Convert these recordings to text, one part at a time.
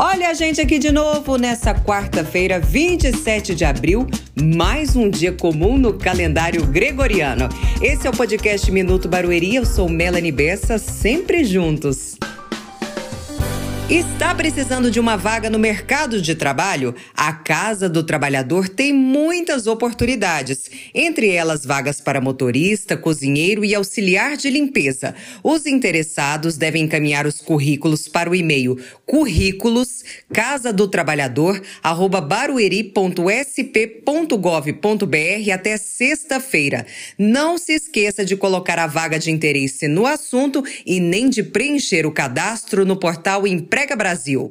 Olha a gente aqui de novo nessa quarta-feira, 27 de abril, mais um dia comum no calendário gregoriano. Esse é o podcast Minuto Barueri, eu sou Melanie Bessa, sempre juntos. Está precisando de uma vaga no mercado de trabalho? A Casa do Trabalhador tem muitas oportunidades, entre elas vagas para motorista, cozinheiro e auxiliar de limpeza. Os interessados devem encaminhar os currículos para o e-mail currículos@barueri.sp.gov.br até sexta-feira. Não se esqueça de colocar a vaga de interesse no assunto e nem de preencher o cadastro no portal Emprega Brasil.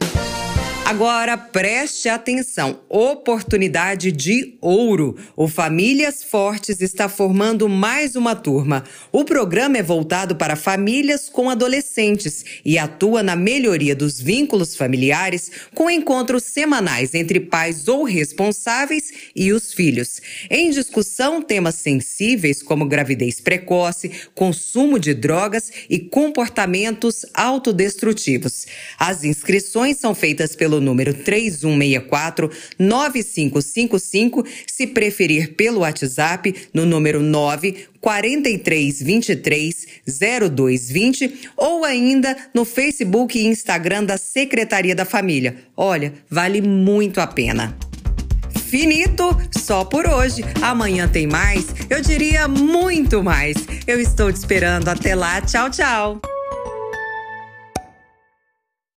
Agora, preste atenção, oportunidade de ouro. O Famílias Fortes está formando mais uma turma. O programa é voltado para famílias com adolescentes e atua na melhoria dos vínculos familiares com encontros semanais entre pais ou responsáveis e os filhos. Em discussão, temas sensíveis como gravidez precoce, consumo de drogas e comportamentos autodestrutivos. As inscrições são feitas pelo número 3164-9555, se preferir pelo WhatsApp, no número 943230220 ou ainda no Facebook e Instagram da Secretaria da Família. Olha, vale muito a pena. Finito só por hoje. Amanhã tem mais, eu diria muito mais. Eu estou te esperando. Até lá, tchau, tchau.